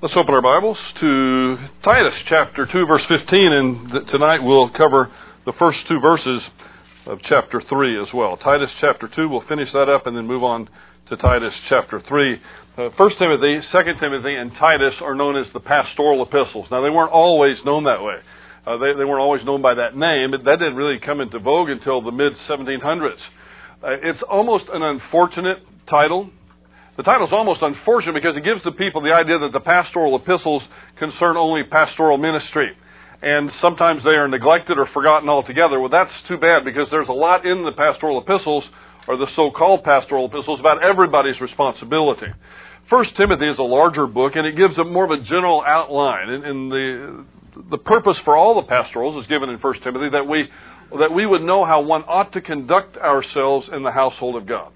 Let's open our Bibles to Titus chapter 2, verse 15, and tonight we'll cover the first two verses of chapter 3 as well. Titus chapter 2, we'll finish that up and then move on to Titus chapter 3. 1 Timothy, 2 Timothy, and Titus are known as the pastoral epistles. Now, they weren't always known that way. They weren't always known by that name, but that didn't really come into vogue until the mid-1700s. It's almost an unfortunate title. The title's almost unfortunate because it gives the people the idea that the pastoral epistles concern only pastoral ministry, and sometimes they are neglected or forgotten altogether. Well, that's too bad, because there's a lot in the pastoral epistles, or the so-called pastoral epistles, about everybody's responsibility. 1 Timothy is a larger book, and it gives a more of a general outline. And the purpose for all the pastorals is given in 1 Timothy, that we would know how one ought to conduct ourselves in the household of God.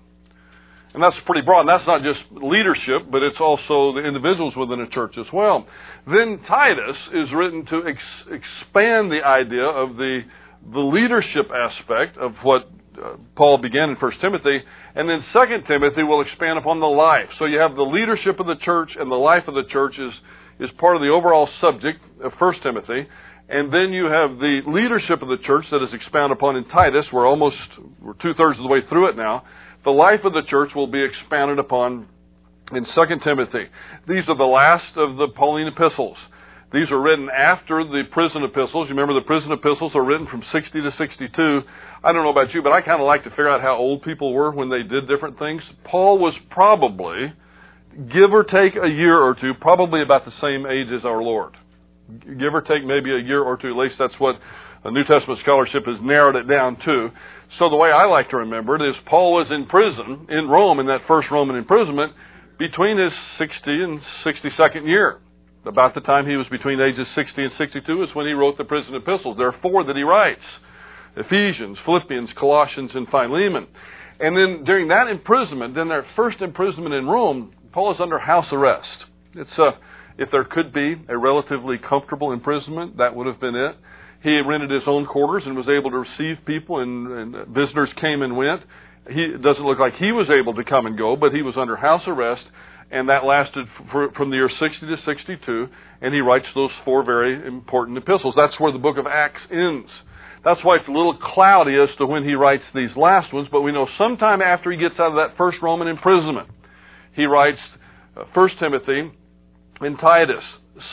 And that's pretty broad. And that's not just leadership, but it's also the individuals within a church as well. Then Titus is written to expand the idea of the leadership aspect of what Paul began in 1 Timothy. And then 2 Timothy will expand upon the life. So you have the leadership of the church, and the life of the church is part of the overall subject of 1 Timothy. And then you have the leadership of the church that is expounded upon in Titus. We're two-thirds of the way through it now. The life of the church will be expounded upon in 2 Timothy. These are the last of the Pauline epistles. These are written after the prison epistles. You remember the prison epistles are written from 60 to 62. I don't know about you, but I kind of like to figure out how old people were when they did different things. Paul was probably, give or take a year or two, probably about the same age as our Lord. Give or take maybe a year or two. At least that's what New Testament scholarship has narrowed it down to. So the way I like to remember it is Paul was in prison in Rome, in that first Roman imprisonment, between his 60 and 62nd year. About the time he was between ages 60 and 62 is when he wrote the prison epistles. There are four that he writes: Ephesians, Philippians, Colossians, and Philemon. And then during that imprisonment, then their first imprisonment in Rome, Paul is under house arrest. It's if there could be a relatively comfortable imprisonment, that would have been it. He rented his own quarters and was able to receive people, and visitors came and went. It doesn't look like he was able to come and go, but he was under house arrest, and that lasted from the year 60 to 62, and he writes those four very important epistles. That's where the book of Acts ends. That's why it's a little cloudy as to when he writes these last ones, but we know sometime after he gets out of that first Roman imprisonment, he writes 1 Timothy and Titus,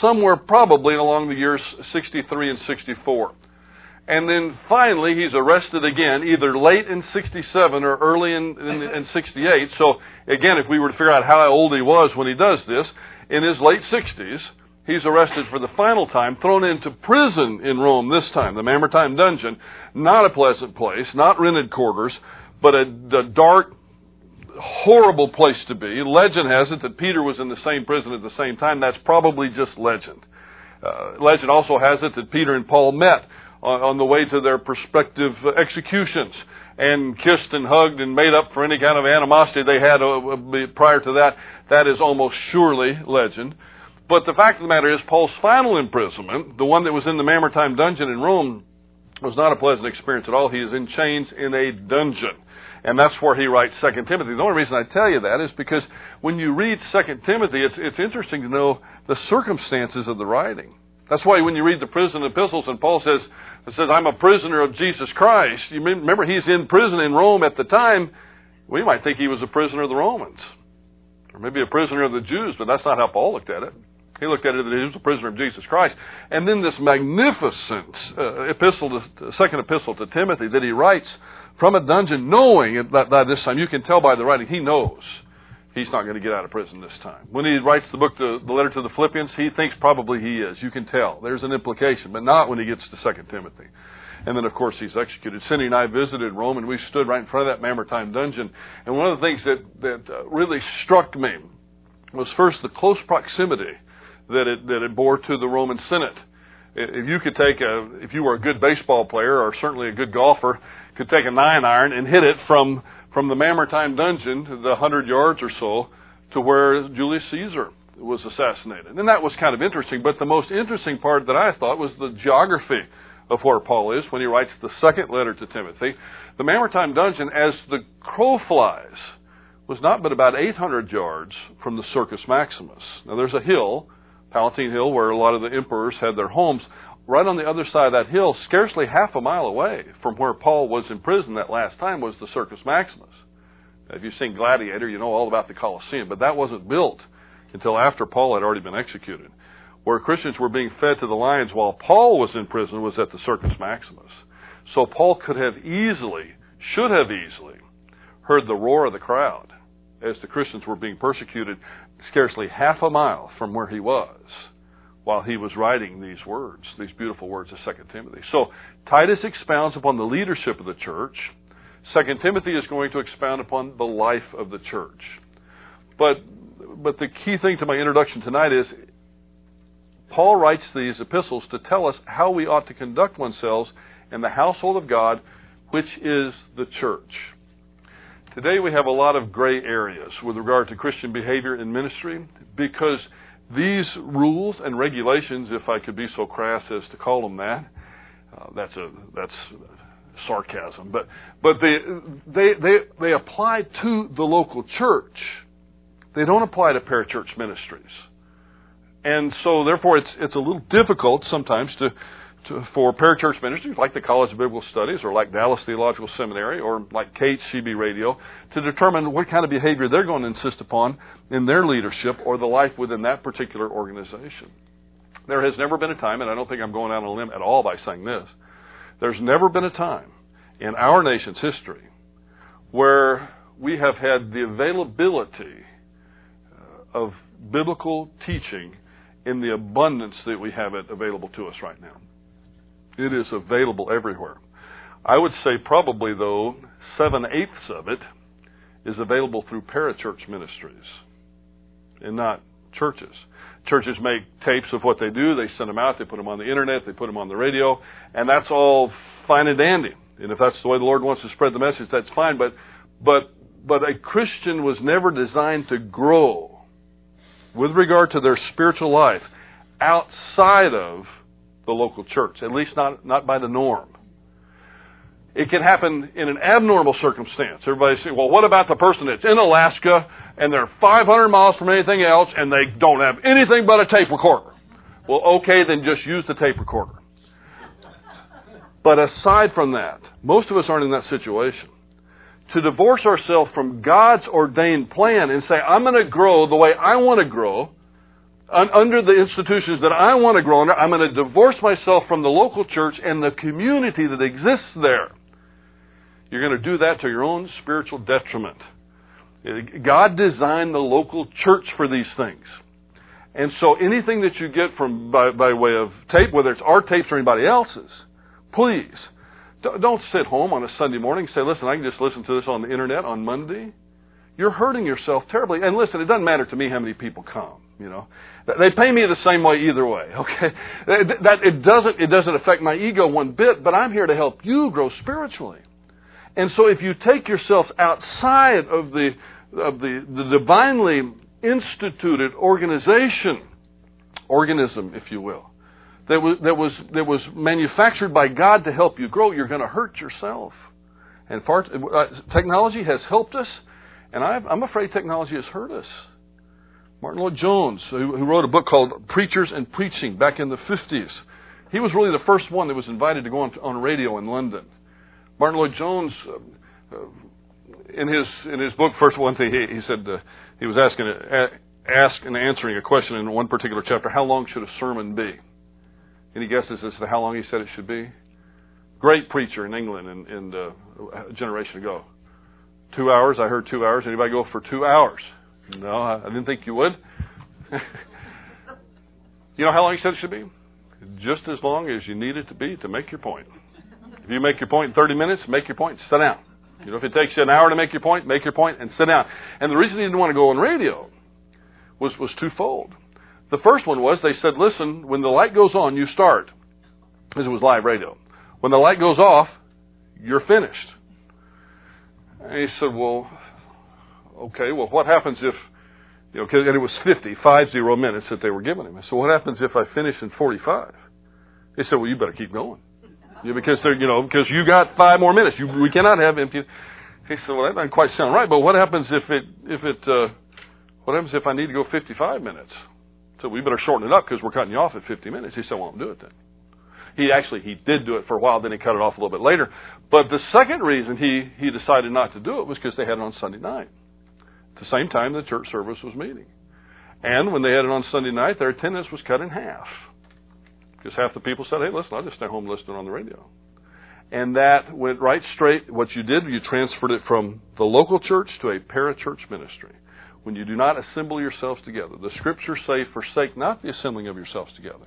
somewhere probably along the years 63 and 64. And then finally, he's arrested again, either late in 67 or early in 68. So again, if we were to figure out how old he was when he does this, in his late 60s, he's arrested for the final time, thrown into prison in Rome this time, the Mamertine dungeon. Not a pleasant place, not rented quarters, but a dark, horrible place to be. Legend has it that Peter was in the same prison at the same time. That's probably just legend. Legend also has it that Peter and Paul met on the way to their prospective executions and kissed and hugged and made up for any kind of animosity they had prior to that. That is almost surely legend. But the fact of the matter is, Paul's final imprisonment, the one that was in the Mamertine dungeon in Rome, was not a pleasant experience at all. He is in chains in a dungeon. And that's where he writes 2 Timothy. The only reason I tell you that is because when you read 2 Timothy, it's interesting to know the circumstances of the writing. That's why when you read the prison epistles and Paul says, I'm a prisoner of Jesus Christ, you remember he's in prison in Rome at the time. We might think he was a prisoner of the Romans, or maybe a prisoner of the Jews, but that's not how Paul looked at it. He looked at it that he was a prisoner of Jesus Christ. And then this magnificent second epistle to Timothy that he writes from a dungeon, knowing that by this time, you can tell by the writing, he knows he's not going to get out of prison this time. When he writes the letter to the Philippians, he thinks probably he is. You can tell. There's an implication, but not when he gets to 2 Timothy. And then, of course, he's executed. Cindy and I visited Rome, and we stood right in front of that Mamertine dungeon. And one of the things that really struck me was, first, the close proximity that it bore to the Roman Senate. If you were a good baseball player, or certainly a good golfer, could take a 9-iron and hit it from the Mamertine dungeon, the 100 yards or so, to where Julius Caesar was assassinated. And that was kind of interesting, but the most interesting part that I thought was the geography of where Paul is when he writes the second letter to Timothy. The Mamertine dungeon, as the crow flies, was not but about 800 yards from the Circus Maximus. Now, there's a hill Palatine Hill, where a lot of the emperors had their homes, right on the other side of that hill, scarcely half a mile away from where Paul was in prison that last time, was the Circus Maximus. Now, if you've seen Gladiator, you know all about the Colosseum, but that wasn't built until after Paul had already been executed. Where Christians were being fed to the lions while Paul was in prison was at the Circus Maximus. So Paul could have easily, should have easily, heard the roar of the crowd as the Christians were being persecuted scarcely half a mile from where he was while he was writing these words, these beautiful words of 2 Timothy. So Titus expounds upon the leadership of the church. 2 Timothy is going to expound upon the life of the church. But the key thing to my introduction tonight is Paul writes these epistles to tell us how we ought to conduct ourselves in the household of God, which is the church. Today we have a lot of gray areas with regard to Christian behavior in ministry because these rules and regulations, if I could be so crass as to call them that, that's sarcasm, but they apply to the local church. They don't apply to parachurch ministries. And so therefore it's a little difficult sometimes for parachurch ministries like the College of Biblical Studies or like Dallas Theological Seminary or like KCBI Radio to determine what kind of behavior they're going to insist upon in their leadership or the life within that particular organization. There has never been a time, and I don't think I'm going out on a limb at all by saying this, there's never been a time in our nation's history where we have had the availability of biblical teaching in the abundance that we have it available to us right now. It is available everywhere. I would say probably, though, 7/8 of it is available through parachurch ministries and not churches. Churches make tapes of what they do. They send them out. They put them on the Internet. They put them on the radio. And that's all fine and dandy. And if that's the way the Lord wants to spread the message, that's fine. But a Christian was never designed to grow with regard to their spiritual life outside of the local church, at least not by the norm. It can happen in an abnormal circumstance. Everybody says, well, what about the person that's in Alaska and they're 500 miles from anything else and they don't have anything but a tape recorder? Well, okay, then just use the tape recorder. But aside from that, most of us aren't in that situation. To divorce ourselves from God's ordained plan and say, I'm going to grow the way I want to grow, under the institutions that I want to grow under, I'm going to divorce myself from the local church and the community that exists there. You're going to do that to your own spiritual detriment. God designed the local church for these things. And so anything that you get from by way of tape, whether it's our tapes or anybody else's, please, don't sit home on a Sunday morning and say, listen, I can just listen to this on the Internet on Monday. You're hurting yourself terribly. And listen, it doesn't matter to me how many people come. You know, they pay me the same way either way. Okay, that it doesn't affect my ego one bit. But I'm here to help you grow spiritually. And so, if you take yourselves outside of the divinely instituted organism, if you will, that was manufactured by God to help you grow, you're going to hurt yourself. And technology has helped us, and I'm afraid technology has hurt us. Martin Lloyd-Jones, who wrote a book called Preachers and Preaching back in the 50s, he was really the first one that was invited to go on radio in London. Martin Lloyd-Jones, in his book, first one thing he said, he was answering a question in one particular chapter, how long should a sermon be? Any guesses as to how long he said it should be? Great preacher in England a generation ago. 2 hours, I heard 2 hours. Anybody go for 2 hours? No, I didn't think you would. You know how long he said it should be? Just as long as you need it to be to make your point. If you make your point in 30 minutes, make your point, sit down. You know, if it takes you an hour to make your point and sit down. And the reason he didn't want to go on radio was twofold. The first one was they said, listen, when the light goes on, you start. Because it was live radio. When the light goes off, you're finished. And he said, well, what happens if, you know, and it was 50 minutes that they were giving him. I said, what happens if I finish in 45? They said, well, you better keep going. Yeah, because you got 5 more minutes. We cannot have empty. He said, well, that doesn't quite sound right, but what happens if I need to go 55 minutes? So we better shorten it up because we're cutting you off at 50 minutes. He said, well, I won't do it then. He did do it for a while, then he cut it off a little bit later. But the second reason he decided not to do it was because they had it on Sunday night. At the same time the church service was meeting. And when they had it on Sunday night, their attendance was cut in half. Because half the people said, hey, listen, I'll just stay home listening on the radio. And that went right straight. What you did, you transferred it from the local church to a parachurch ministry. When you do not assemble yourselves together. The scriptures say, forsake not the assembling of yourselves together.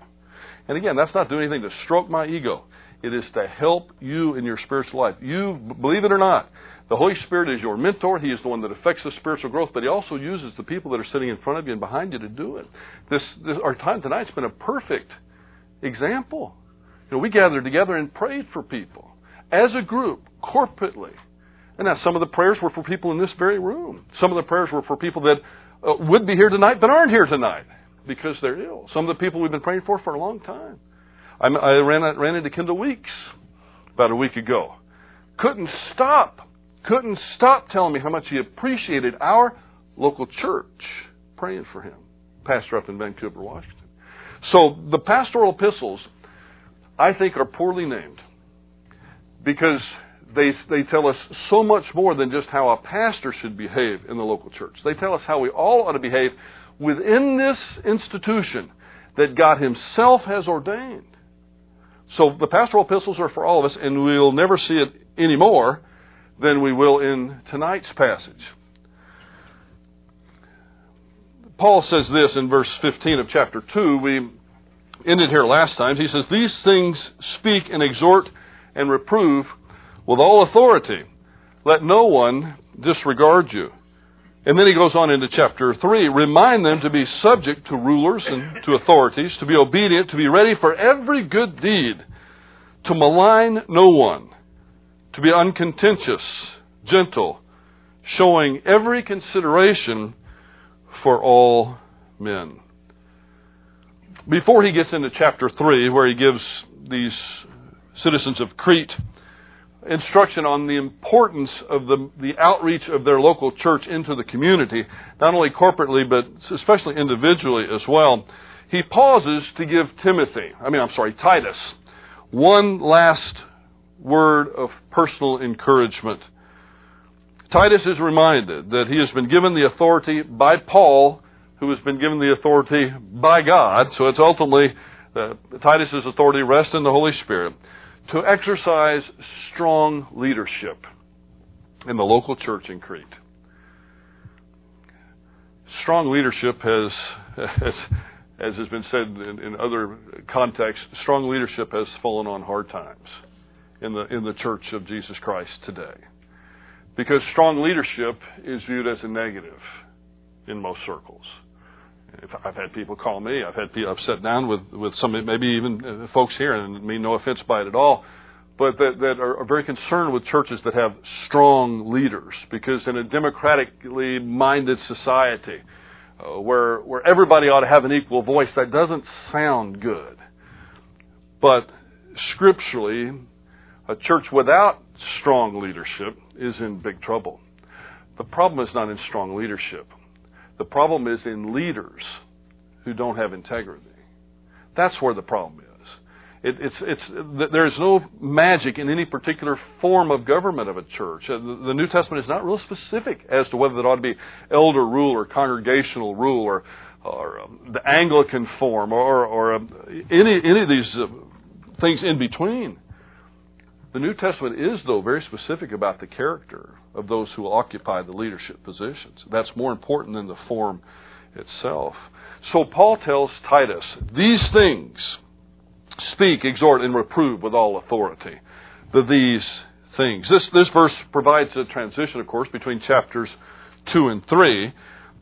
And again, that's not doing anything to stroke my ego. It is to help you in your spiritual life. You, believe it or not, the Holy Spirit is your mentor. He is the one that affects the spiritual growth, but He also uses the people that are sitting in front of you and behind you to do it. Our time tonight's been a perfect example. You know, we gathered together and prayed for people as a group, corporately. And now some of the prayers were for people in this very room. Some of the prayers were for people that would be here tonight but aren't here tonight because they're ill. Some of the people we've been praying for a long time. I ran into Kendall Weeks about a week ago. Couldn't stop telling me how much he appreciated our local church praying for him. Pastor up in Vancouver, Washington. So the pastoral epistles, I think, are poorly named because they tell us so much more than just how a pastor should behave in the local church. They tell us how we all ought to behave within this institution that God Himself has ordained. So the pastoral epistles are for all of us, and we'll never see it any more than we will in tonight's passage. Paul says this in verse 15 of chapter 2. We ended here last time. He says, these things speak and exhort and reprove with all authority. Let no one disregard you. And then he goes on into chapter 3. Remind them to be subject to rulers and to authorities, to be obedient, to be ready for every good deed, to malign no one, to be uncontentious, gentle, showing every consideration for all men. Before he gets into chapter 3, where he gives these citizens of Crete instruction on the importance of the outreach of their local church into the community, not only corporately, but especially individually as well, he pauses to give Titus, one last word of personal encouragement. Titus is reminded that he has been given the authority by Paul, who has been given the authority by God. So it's ultimately Titus's authority rests in the Holy Spirit to exercise strong leadership in the local church in Crete. Strong leadership as has been said in other contexts, strong leadership has fallen on hard times in the church of Jesus Christ today. Because strong leadership is viewed as a negative in most circles. I've had people call me. I've sat down with some, maybe even folks here, and I mean no offense by it at all, but that are very concerned with churches that have strong leaders. Because in a democratically minded society where everybody ought to have an equal voice, that doesn't sound good. But scripturally, a church without strong leadership is in big trouble. The problem is not in strong leadership. The problem is in leaders who don't have integrity. That's where the problem is. There is no magic in any particular form of government of a church. The New Testament is not real specific as to whether it ought to be elder rule or congregational rule or the Anglican form or any of these things in between. The New Testament is, though, very specific about the character of those who occupy the leadership positions. That's more important than the form itself. So Paul tells Titus, these things speak, exhort, and reprove with all authority. These things. This verse provides a transition, of course, between chapters 2 and 3.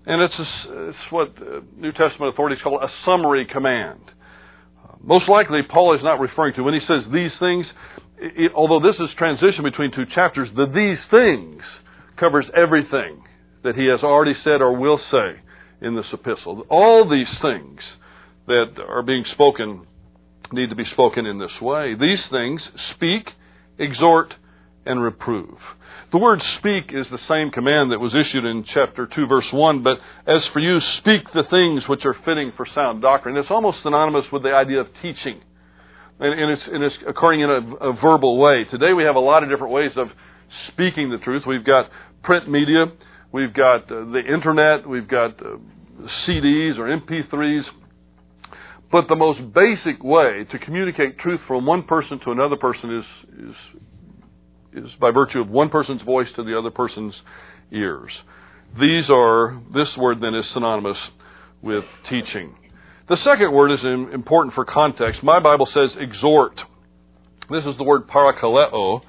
And it's what New Testament authorities call a summary command. Most likely, Paul is not referring to when he says these things. Although this is transition between two chapters, the these things covers everything that he has already said or will say in this epistle. All these things that are being spoken need to be spoken in this way. These things speak, exhort, and reprove. The word speak is the same command that was issued in chapter 2, verse 1, but as for you, speak the things which are fitting for sound doctrine. It's almost synonymous with the idea of teaching, and it's occurring in a verbal way. Today we have a lot of different ways of speaking the truth. We've got print media, we've got the internet, we've got CDs or MP3s, but the most basic way to communicate truth from one person to another person is by virtue of one person's voice to the other person's ears. This word then is synonymous with teaching. The second word is important for context. My Bible says exhort. This is the word parakaleo.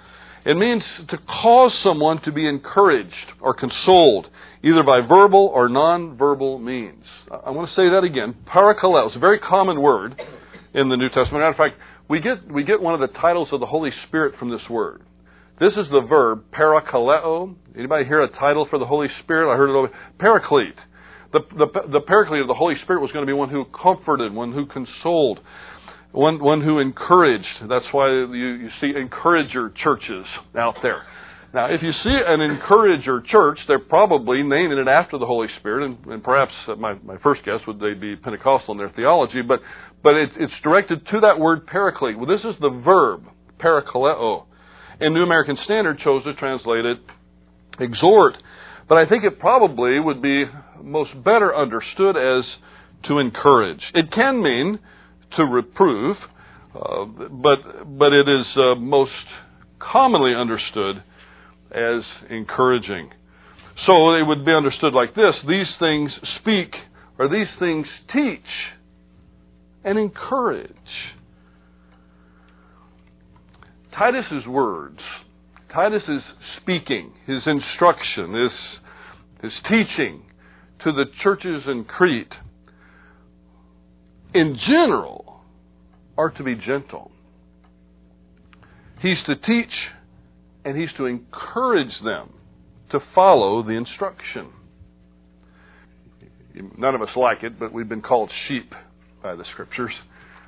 It means to cause someone to be encouraged or consoled, either by verbal or nonverbal means. I want to say that again. Parakaleo. It's a very common word in the New Testament. As a matter of fact, we get one of the titles of the Holy Spirit from this word. This is the verb, parakaleo. Anybody hear a title for the Holy Spirit? I heard it over. Paraclete. The Paraclete of the Holy Spirit was going to be one who comforted, one who consoled, one who encouraged. That's why you see encourager churches out there. Now, if you see an encourager church, they're probably naming it after the Holy Spirit, and perhaps my first guess would they be Pentecostal in their theology, but it's directed to that word paraclete. Well, this is the verb, parakaleo. And New American Standard chose to translate it exhort. But I think it probably would be most better understood as to encourage. It can mean to reprove, but it is most commonly understood as encouraging. So it would be understood like this: these things speak, or these things teach and encourage. Titus's words, Titus's speaking, his instruction, his teaching to the churches in Crete, in general, are to be gentle. He's to teach and he's to encourage them to follow the instruction. None of us like it, but we've been called sheep by the Scriptures.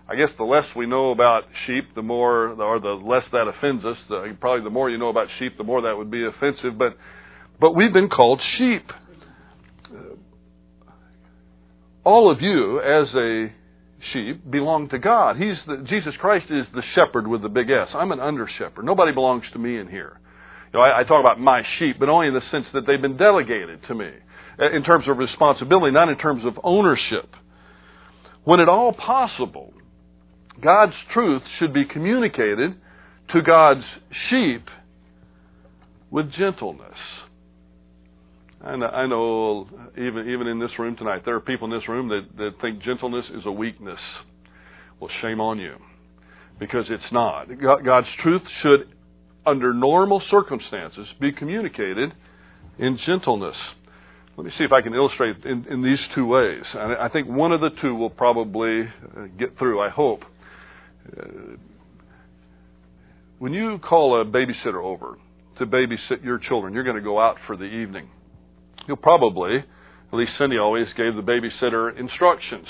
I guess the less we know about sheep, the less that offends us. Probably the more you know about sheep, the more that would be offensive. But we've been called sheep. All of you, as a sheep, belong to God. Jesus Christ is the shepherd with the big S. I'm an under shepherd. Nobody belongs to me in here. You know, I talk about my sheep, but only in the sense that they've been delegated to me in terms of responsibility, not in terms of ownership. When at all possible, God's truth should be communicated to God's sheep with gentleness. I know even in this room tonight, there are people in this room that think gentleness is a weakness. Well, shame on you, because it's not. God's truth should, under normal circumstances, be communicated in gentleness. Let me see if I can illustrate in these two ways. I think one of the two will probably get through, I hope. When you call a babysitter over to babysit your children, you're going to go out for the evening. You'll probably, at least Cindy always gave the babysitter instructions.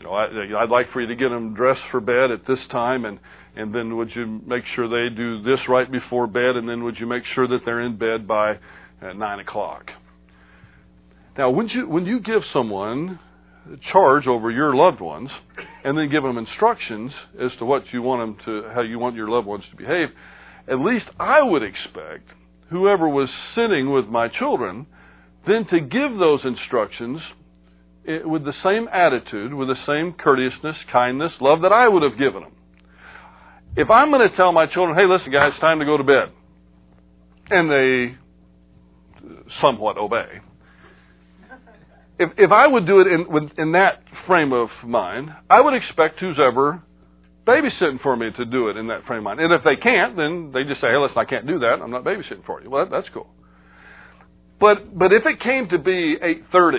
You know, I'd like for you to get them dressed for bed at this time, and then would you make sure they do this right before bed, and then would you make sure that they're in bed by 9 o'clock. Now, when you give someone charge over your loved ones and then give them instructions as to how you want your loved ones to behave, at least I would expect whoever was sitting with my children then to give those instructions with the same attitude, with the same courteousness, kindness, love that I would have given them. If I'm going to tell my children, hey, listen, guys, it's time to go to bed, and they somewhat obey, If I would do it in that frame of mind, I would expect who's ever babysitting for me to do it in that frame of mind. And if they can't, then they just say, hey, listen, I can't do that. I'm not babysitting for you. Well, that's cool. But if it came to be 8:30,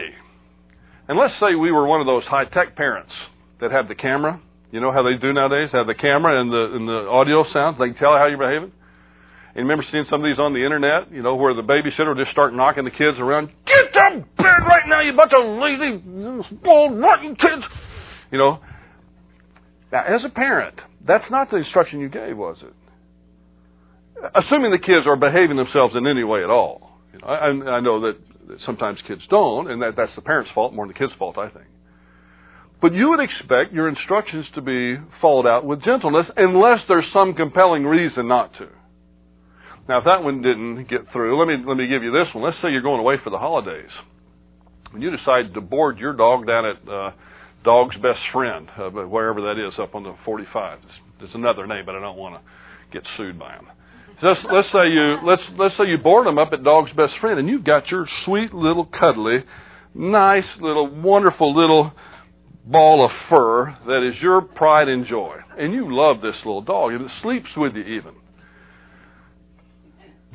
and let's say we were one of those high-tech parents that have the camera. You know how they do nowadays? They have the camera and the audio sounds. They can tell how you're behaving. And remember seeing some of these on the internet, you know, where the babysitter would just start knocking the kids around. Get to bed right now, you bunch of lazy, old, rotten kids. You know. Now, as a parent, that's not the instruction you gave, was it? assuming the kids are behaving themselves in any way at all. You know, I know that sometimes kids don't, and that's the parents' fault more than the kids' fault, I think. But you would expect your instructions to be followed out with gentleness unless there's some compelling reason not to. Now, if that one didn't get through, let me give you this one. Let's say you're going away for the holidays. When you decide to board your dog down at Dog's Best Friend, wherever that is, up on the 45. There's another name, but I don't want to get sued by them. So let's say you board them up at Dog's Best Friend, and you've got your sweet little cuddly, nice little wonderful little ball of fur that is your pride and joy, and you love this little dog. It sleeps with you even.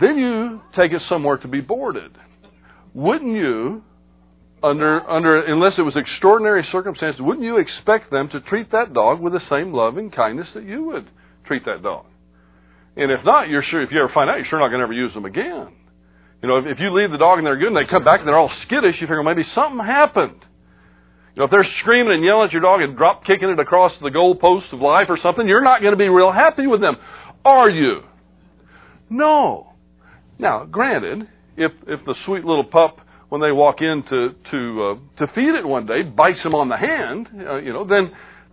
Then you take it somewhere to be boarded. Wouldn't you, unless it was extraordinary circumstances, wouldn't you expect them to treat that dog with the same love and kindness that you would treat that dog? And if not, if you ever find out, you're sure not going to ever use them again. You know, if you leave the dog and they're good and they come back and they're all skittish, you figure maybe something happened. You know, if they're screaming and yelling at your dog and drop-kicking it across the goalpost of life or something, you're not going to be real happy with them, are you? No. Now, granted, if the sweet little pup, when they walk in to feed it one day, bites him on the hand,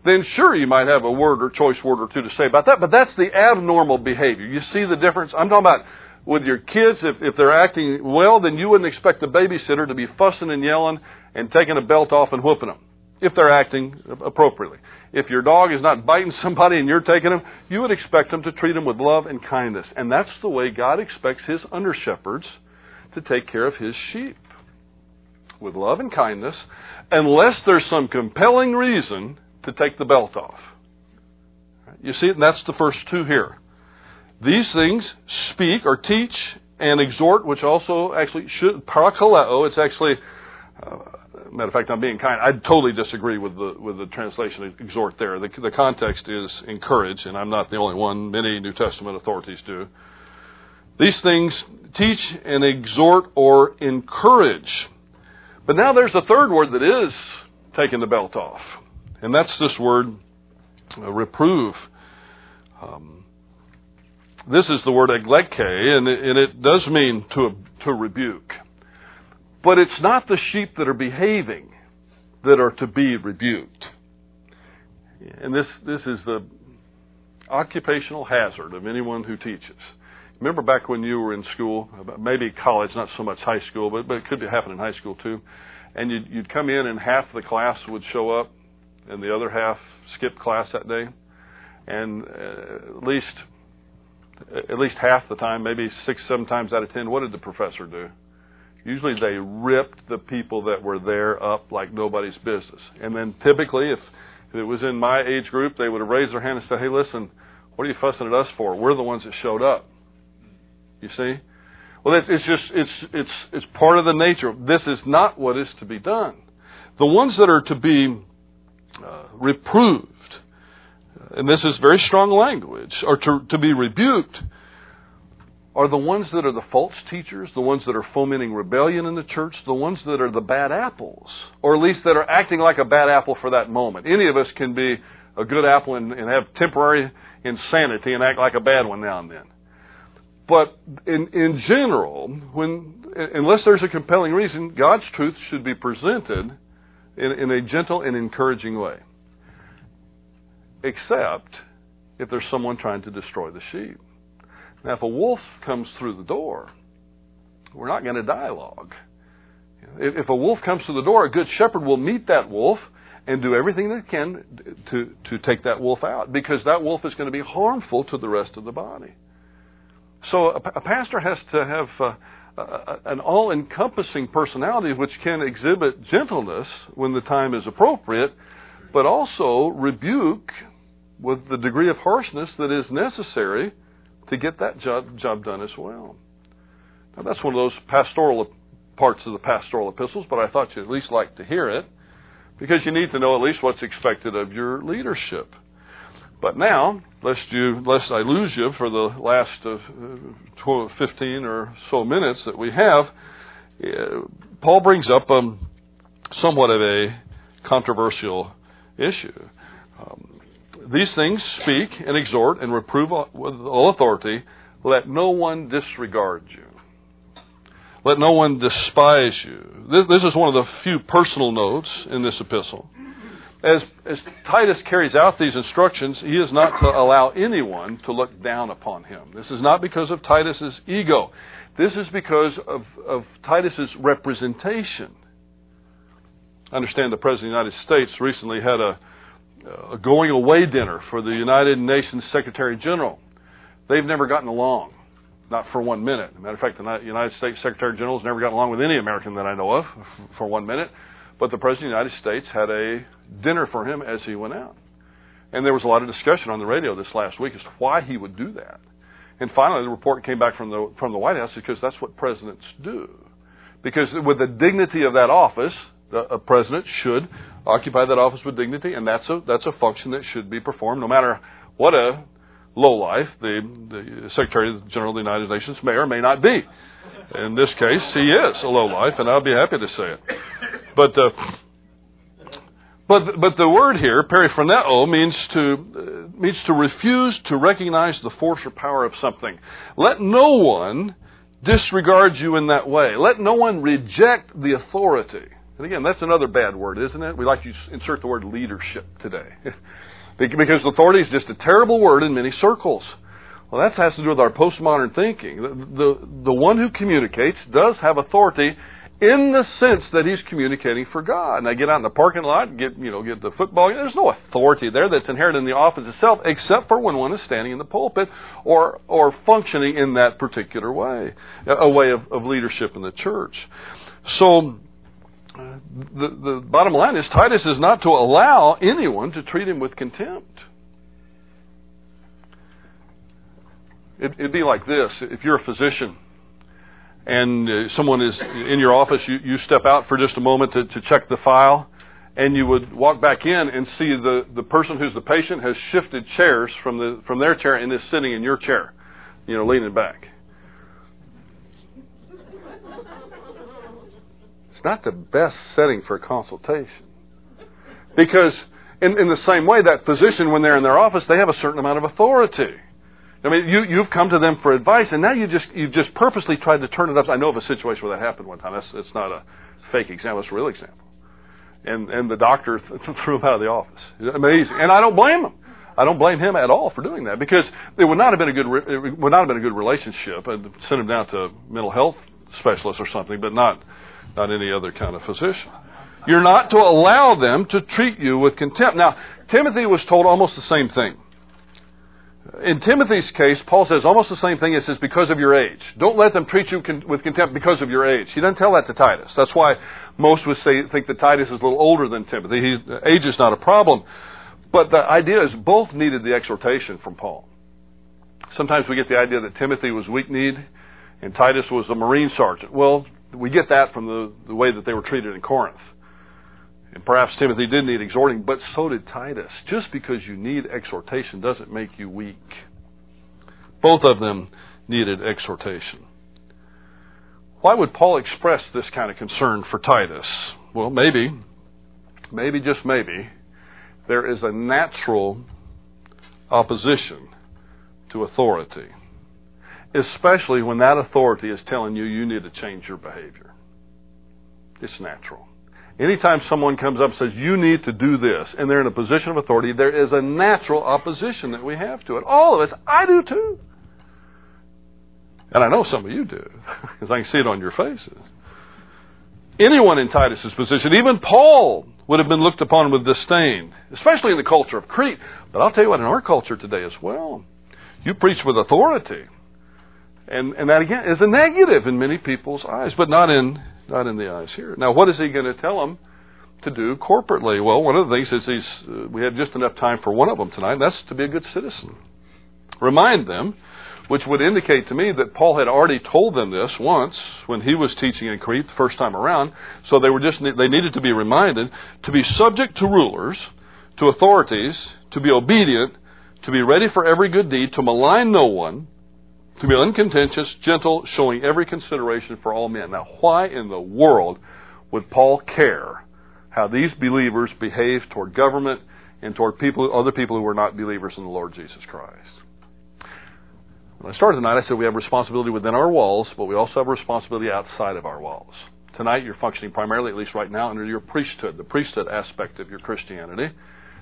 then sure, you might have a word or choice word or two to say about that, but that's the abnormal behavior. You see the difference? I'm talking about with your kids, if they're acting well, then you wouldn't expect a babysitter to be fussing and yelling and taking a belt off and whooping them, if they're acting appropriately. If your dog is not biting somebody and you're taking him, you would expect them to treat him with love and kindness. And that's the way God expects his under-shepherds to take care of his sheep, with love and kindness, unless there's some compelling reason to take the belt off. You see, and that's the first two here. These things speak or teach and exhort, which also actually should, parakaleo, it's actually... matter of fact, I'm being kind. I totally disagree with the translation exhort there. The context is encourage, and I'm not the only one. Many New Testament authorities do. These things teach and exhort or encourage. But now there's a third word that is taking the belt off, and that's this word reprove. This is the word egleke, and it does mean to rebuke. But it's not the sheep that are behaving that are to be rebuked. And this is the occupational hazard of anyone who teaches. Remember back when you were in school, maybe college, not so much high school, but it could be happening in high school too, and you'd come in and half the class would show up and the other half skipped class that day. And at least half the time, maybe 6-7 times out of 10, what did the professor do? Usually they ripped the people that were there up like nobody's business. And then typically, if it was in my age group, they would have raised their hand and said, hey, listen, what are you fussing at us for? We're the ones that showed up. You see? Well, it's part of the nature. This is not what is to be done. The ones that are to be reproved, and this is very strong language, or to be rebuked, are the ones that are the false teachers, the ones that are fomenting rebellion in the church, the ones that are the bad apples, or at least that are acting like a bad apple for that moment. Any of us can be a good apple and have temporary insanity and act like a bad one now and then. But in general, unless there's a compelling reason, God's truth should be presented in a gentle and encouraging way, except if there's someone trying to destroy the sheep. Now, if a wolf comes through the door, we're not going to dialogue. If a wolf comes through the door, a good shepherd will meet that wolf and do everything they can to take that wolf out, because that wolf is going to be harmful to the rest of the body. So a pastor has to have an all-encompassing personality which can exhibit gentleness when the time is appropriate, but also rebuke with the degree of harshness that is necessary to get that job done as well. Now, that's one of those pastoral parts of the pastoral epistles, but I thought you'd at least like to hear it, because you need to know at least what's expected of your leadership. But now, lest I lose you for the last 15 or so minutes that we have, Paul brings up somewhat of a controversial issue. These things speak and exhort and reprove with all authority, Let no one disregard you. Let no one despise you. This is one of the few personal notes in this epistle. As Titus carries out these instructions, he is not to allow anyone to look down upon him. This is not because of Titus's ego. This is because of Titus's representation. I understand the President of the United States recently had a going-away dinner for the United Nations Secretary General. They've never gotten along, not for 1 minute. As a matter of fact, the United States Secretary General has never gotten along with any American that I know of for 1 minute. But the President of the United States had a dinner for him as he went out. And there was a lot of discussion on the radio this last week as to why he would do that. And finally, the report came back from the White House because that's what presidents do. Because with the dignity of that office, a president should occupy that office with dignity, and that's a function that should be performed no matter what a lowlife the Secretary General of the United Nations may or may not be. In this case, he is a lowlife, and I'll be happy to say it. But the word here, periphreneo, means to refuse to recognize the force or power of something. Let no one disregard you in that way. Let no one reject the authority. And again, that's another bad word, isn't it? We like to insert the word leadership today. Because authority is just a terrible word in many circles. Well, that has to do with our postmodern thinking. The one who communicates does have authority in the sense that he's communicating for God. And I get out in the parking lot, get the football. There's no authority there that's inherent in the office itself, except for when one is standing in the pulpit or functioning in that particular way, a way of leadership in the church. So the bottom line is Titus is not to allow anyone to treat him with contempt. It'd be like this. If you're a physician and someone is in your office, you step out for just a moment to check the file, and you would walk back in and see the person who's the patient has shifted chairs from their chair and is sitting in your chair, leaning back. It's not the best setting for a consultation. Because in the same way, that physician, when they're in their office, they have a certain amount of authority. I mean, you've come to them for advice, and now you've just purposely tried to turn it up. I know of a situation where that happened one time. It's not a fake example; it's a real example. And the doctor threw him out of the office. Amazing, and I don't blame him. I don't blame him at all for doing that because it would not have been a good relationship. I'd send him down to a mental health specialist or something, but not any other kind of physician. You're not to allow them to treat you with contempt. Now, Timothy was told almost the same thing. In Timothy's case, Paul says almost the same thing. He says, because of your age. Don't let them treat you with contempt because of your age. He doesn't tell that to Titus. That's why most would think that Titus is a little older than Timothy. Age is not a problem. But the idea is both needed the exhortation from Paul. Sometimes we get the idea that Timothy was weak-kneed and Titus was a Marine sergeant. Well, we get that from the way that they were treated in Corinth. And perhaps Timothy did need exhorting, but so did Titus. Just because you need exhortation doesn't make you weak. Both of them needed exhortation. Why would Paul express this kind of concern for Titus? Well, maybe just maybe, there is a natural opposition to authority, especially when that authority is telling you need to change your behavior. It's natural. Anytime someone comes up and says, you need to do this, and they're in a position of authority, there is a natural opposition that we have to it. All of us, I do too. And I know some of you do, because I can see it on your faces. Anyone in Titus's position, even Paul, would have been looked upon with disdain, especially in the culture of Crete. But I'll tell you what, in our culture today as well, you preach with authority. And that, again, is a negative in many people's eyes, but not in the eyes here. Now, what is he going to tell them to do corporately? Well, one of the things is we had just enough time for one of them tonight, and that's to be a good citizen. Remind them, which would indicate to me that Paul had already told them this once when he was teaching in Crete the first time around, so they needed to be reminded to be subject to rulers, to authorities, to be obedient, to be ready for every good deed, to malign no one, to be uncontentious, gentle, showing every consideration for all men. Now, why in the world would Paul care how these believers behave toward government and toward other people who were not believers in the Lord Jesus Christ? When I started tonight, I said we have responsibility within our walls, but we also have responsibility outside of our walls. Tonight, you're functioning primarily, at least right now, under your priesthood, the priesthood aspect of your Christianity.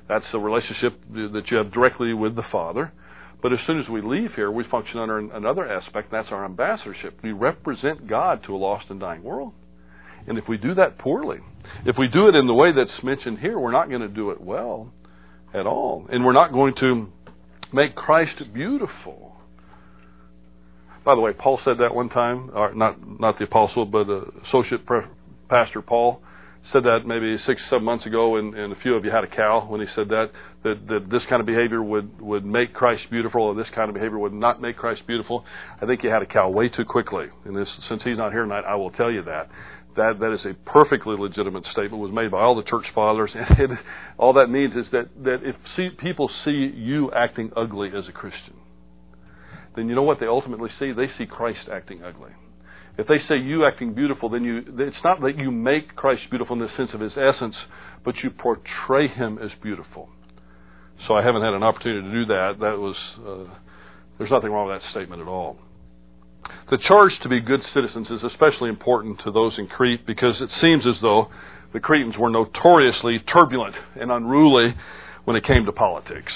That's the relationship that you have directly with the Father. But as soon as we leave here, we function under another aspect, and that's our ambassadorship. We represent God to a lost and dying world. And if we do that poorly, if we do it in the way that's mentioned here, we're not going to do it well at all. And we're not going to make Christ beautiful. By the way, Paul said that one time, or not the apostle, but associate pastor Paul said that maybe 6 or 7 months ago, and a few of you had a cow when he said that this kind of behavior would make Christ beautiful, or this kind of behavior would not make Christ beautiful. I think you had a cow way too quickly. And this, since he's not here tonight, I will tell you that. That is a perfectly legitimate statement. It was made by all the church fathers. And all that means is that if people see you acting ugly as a Christian, then you know what they ultimately see? They see Christ acting ugly. If they say you acting beautiful, then it's not that you make Christ beautiful in the sense of his essence, but you portray him as beautiful. So I haven't had an opportunity to do that. That was there's nothing wrong with that statement at all. The charge to be good citizens is especially important to those in Crete because it seems as though the Cretans were notoriously turbulent and unruly when it came to politics.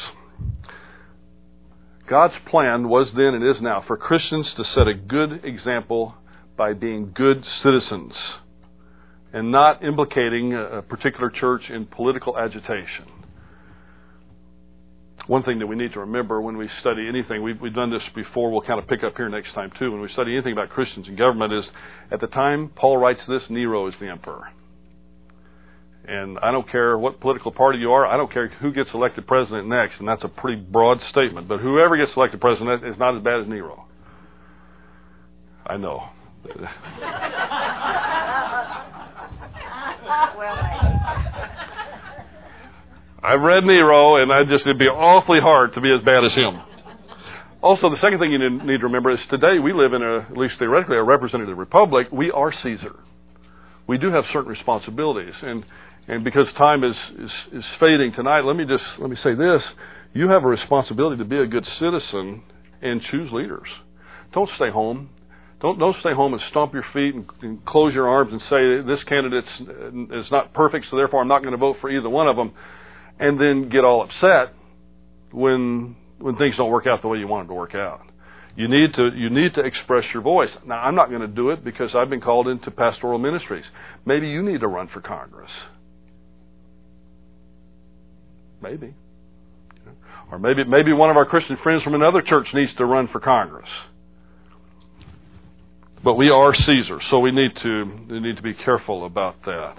God's plan was then and is now for Christians to set a good example by being good citizens and not implicating a particular church in political agitation. One thing that we need to remember when we study anything, we've done this before, we'll kind of pick up here next time too, when we study anything about Christians and government is, at the time Paul writes this, Nero is the emperor. And I don't care what political party you are, I don't care who gets elected president next, and that's a pretty broad statement, but whoever gets elected president is not as bad as Nero. I know. I read Nero, and it'd be awfully hard to be as bad as him. Also, the second thing you need to remember is today we live in, at least theoretically, a representative republic. We are Caesar. We do have certain responsibilities, and because time is fading tonight, let me say this: you have a responsibility to be a good citizen and choose leaders. Don't stay home. Don't stay home and stomp your feet and close your arms and say this candidate is not perfect, so therefore I'm not going to vote for either one of them. And then get all upset when things don't work out the way you want them to work out. You need to express your voice. Now, I'm not going to do it because I've been called into pastoral ministries. Maybe you need to run for Congress. Maybe. Or maybe one of our Christian friends from another church needs to run for Congress. But we are Caesar, so we need to be careful about that.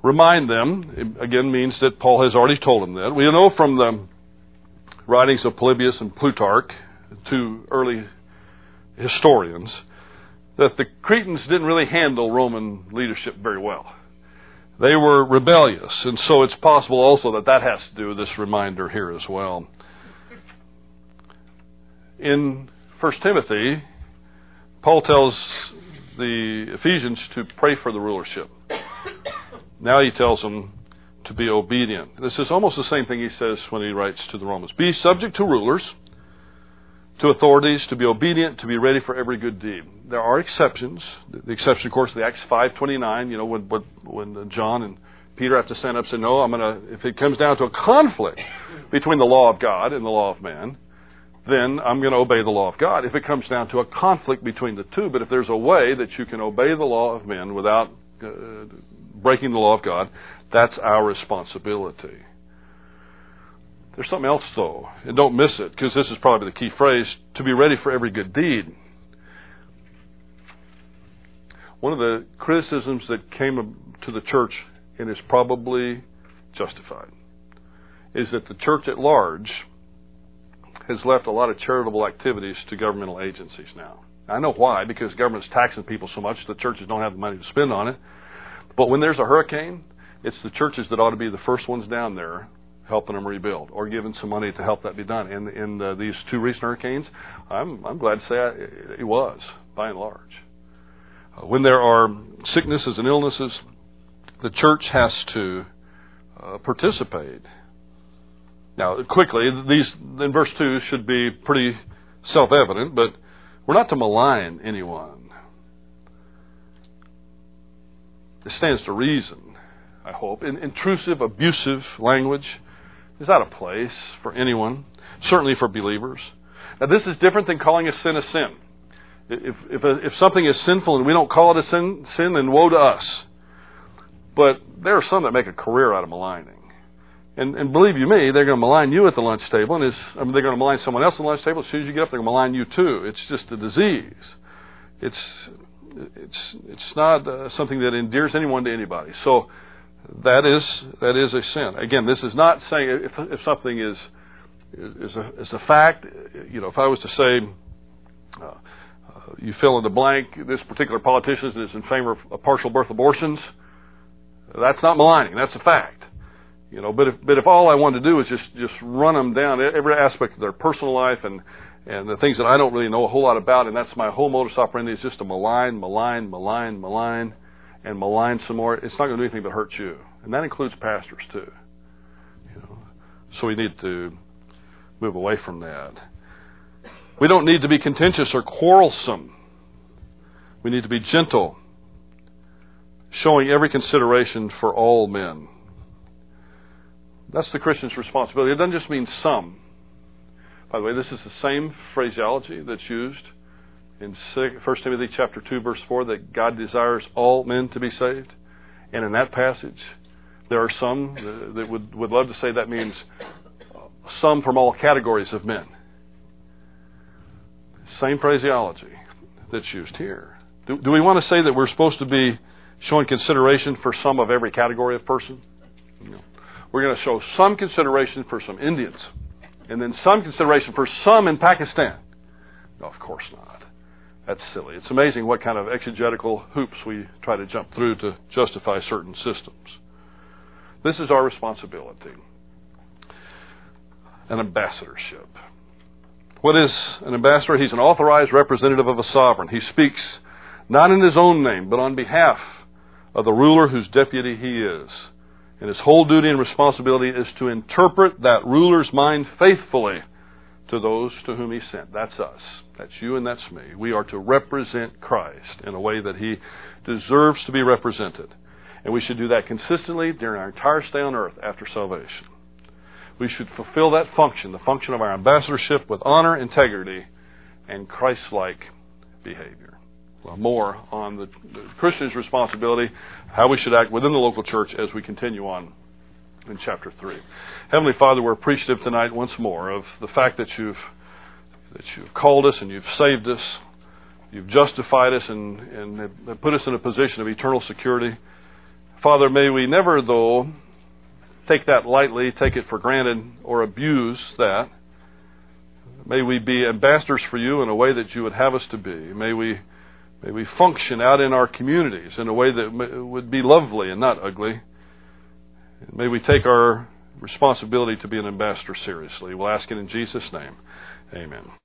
Remind them, again, means that Paul has already told them that. We know from the writings of Polybius and Plutarch, two early historians, that the Cretans didn't really handle Roman leadership very well. They were rebellious, and so it's possible also that has to do with this reminder here as well. In 1 Timothy, Paul tells the Ephesians to pray for the rulership. Now he tells them to be obedient. This is almost the same thing he says when he writes to the Romans. Be subject to rulers, to authorities, to be obedient, to be ready for every good deed. There are exceptions. The exception, of course, the Acts 5:29, when John and Peter have to stand up and say, no, if it comes down to a conflict between the law of God and the law of man, then I'm going to obey the law of God. If it comes down to a conflict between the two, but if there's a way that you can obey the law of men without breaking the law of God, that's our responsibility. There's something else, though, and don't miss it, because this is probably the key phrase, to be ready for every good deed. One of the criticisms that came to the church, and is probably justified, is that the church at large has left a lot of charitable activities to governmental agencies now. I know why, because government's taxing people so much, the churches don't have the money to spend on it. But when there's a hurricane, it's the churches that ought to be the first ones down there helping them rebuild or giving some money to help that be done. And in these two recent hurricanes, I'm glad to say it was, by and large. When there are sicknesses and illnesses, the church has to participate. Now, quickly, these in verse 2 should be pretty self-evident, but we're not to malign anyone. It stands to reason, I hope. Intrusive, abusive language is out of place for anyone, certainly for believers. Now, this is different than calling a sin a sin. If something is sinful and we don't call it a sin, then woe to us. But there are some that make a career out of maligning. And believe you me, they're going to malign you at the lunch table, they're going to malign someone else at the lunch table. As soon as you get up, they're going to malign you too. It's just a disease. It's not something that endears anyone to anybody. So that is a sin. Again, this is not saying if something is a fact. You know, if I was to say, you fill in the blank, this particular politician is in favor of partial birth abortions, that's not maligning. That's a fact. You know, but if all I wanted to do is just run them down every aspect of their personal life and the things that I don't really know a whole lot about, and that's my whole modus operandi is just to malign some more, it's not going to do anything but hurt you. And that includes pastors too. You know, so we need to move away from that. We don't need to be contentious or quarrelsome. We need to be gentle, showing every consideration for all men. That's the Christian's responsibility. It doesn't just mean some. By the way, this is the same phraseology that's used in 1 Timothy chapter 2, verse 4, that God desires all men to be saved. And in that passage, there are some that would love to say that means some from all categories of men. Same phraseology that's used here. Do we want to say that we're supposed to be showing consideration for some of every category of person? No. We're going to show some consideration for some Indians, and then some consideration for some in Pakistan. No, of course not. That's silly. It's amazing what kind of exegetical hoops we try to jump through to justify certain systems. This is our responsibility. An ambassadorship. What is an ambassador? He's an authorized representative of a sovereign. He speaks not in his own name, but on behalf of the ruler whose deputy he is. And his whole duty and responsibility is to interpret that ruler's mind faithfully to those to whom he sent. That's us. That's you and that's me. We are to represent Christ in a way that he deserves to be represented. And we should do that consistently during our entire stay on earth after salvation. We should fulfill that function, the function of our ambassadorship, with honor, integrity, and Christ-like behavior. More on the Christian's responsibility, how we should act within the local church as we continue on in chapter 3. Heavenly Father, we're appreciative tonight once more of the fact that you've called us and you've saved us, you've justified us and have put us in a position of eternal security. Father, may we never, though, take that lightly, take it for granted, or abuse that. May we be ambassadors for you in a way that you would have us to be. May we function out in our communities in a way that would be lovely and not ugly. May we take our responsibility to be an ambassador seriously. We'll ask it in Jesus' name. Amen.